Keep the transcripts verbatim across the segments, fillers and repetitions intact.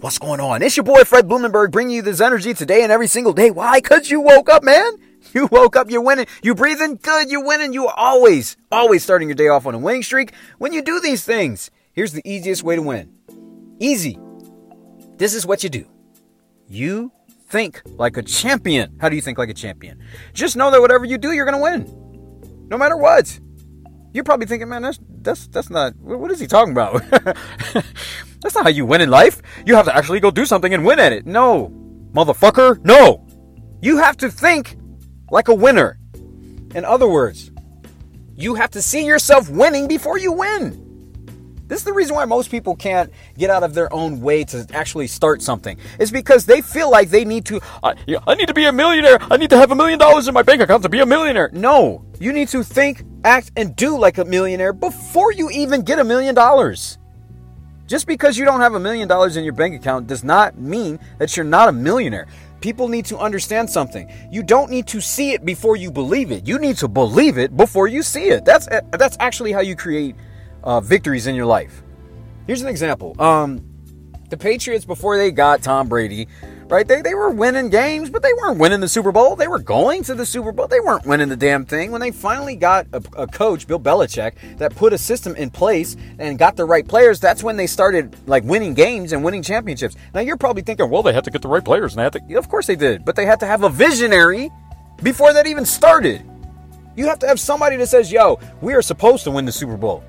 What's going on? It's your boy Fred Blumenberg bringing you this energy today and every single day. Why? Because you woke up, man. You woke up, you're winning, you're breathing good, you're winning. You are always, always starting your day off on a winning streak when you do these things. Here's the easiest way to win. Easy. This is what you do. You think like a champion. How do you think like a champion? Just know that whatever you do, you're going to win. No matter what. You're probably thinking, man, that's that's that's not, what is he talking about? That's not how you win in life. You have to actually go do something and win at it. No, motherfucker, no. You have to think like a winner. In other words, you have to see yourself winning before you win. This is the reason why most people can't get out of their own way to actually start something. It's because they feel like they need to, I, I need to be a millionaire. I need to have a million dollars in my bank account to be a millionaire. No, you need to think, act, and do like a millionaire before you even get a million dollars. Just because you don't have a million dollars in your bank account does not mean that you're not a millionaire. People need to understand something. You don't need to see it before you believe it. You need to believe it before you see it. That's that's actually how you create Uh, victories in your life. Here's an example. Um, the Patriots, before they got Tom Brady, right? They they were winning games, but they weren't winning the Super Bowl. They were going to the Super Bowl. They weren't winning the damn thing. When they finally got a, a coach, Bill Belichick, that put a system in place and got the right players, that's when they started like winning games and winning championships. Now you're probably thinking, well, they had to get the right players, and they had to. Of course they did, but they had to have a visionary before that even started. You have to have somebody that says, "Yo, we are supposed to win the Super Bowl."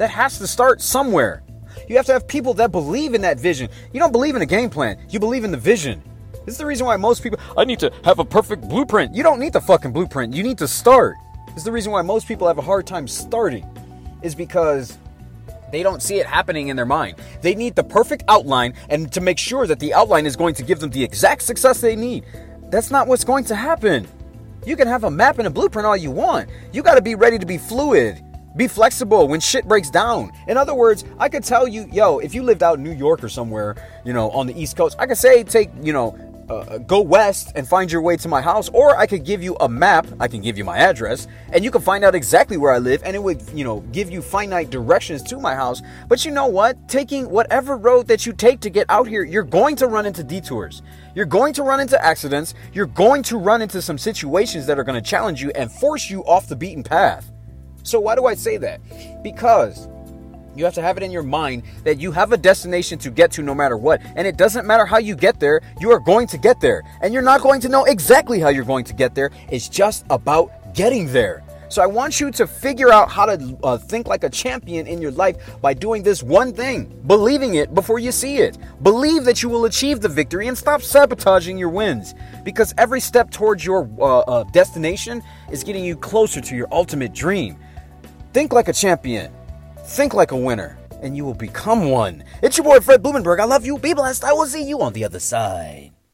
That has to start somewhere. You have to have people that believe in that vision. You don't believe in a game plan. You believe in the vision. This is the reason why most people, I need to have a perfect blueprint. You don't need the fucking blueprint. You need to start. This is the reason why most people have a hard time starting, is because they don't see it happening in their mind. They need the perfect outline, and to make sure that the outline is going to give them the exact success they need. That's not what's going to happen. You can have a map and a blueprint all you want. You got to be ready to be fluid. Be flexible when shit breaks down. In other words, I could tell you, yo, if you lived out in New York or somewhere, you know, on the East Coast, I could say, take, you know, uh, go west and find your way to my house. Or I could give you a map. I can give you my address and you can find out exactly where I live. And it would, you know, give you finite directions to my house. But you know what? Taking whatever road that you take to get out here, you're going to run into detours. You're going to run into accidents. You're going to run into some situations that are going to challenge you and force you off the beaten path. So why do I say that? Because you have to have it in your mind that you have a destination to get to no matter what. And it doesn't matter how you get there. You are going to get there. And you're not going to know exactly how you're going to get there. It's just about getting there. So I want you to figure out how to uh, think like a champion in your life by doing this one thing. Believing it before you see it. Believe that you will achieve the victory and stop sabotaging your wins. Because every step towards your uh, uh, destination is getting you closer to your ultimate dream. Think like a champion. Think like a winner. And you will become one. It's your boy Fred Blumenberg. I love you. Be blessed. I will see you on the other side.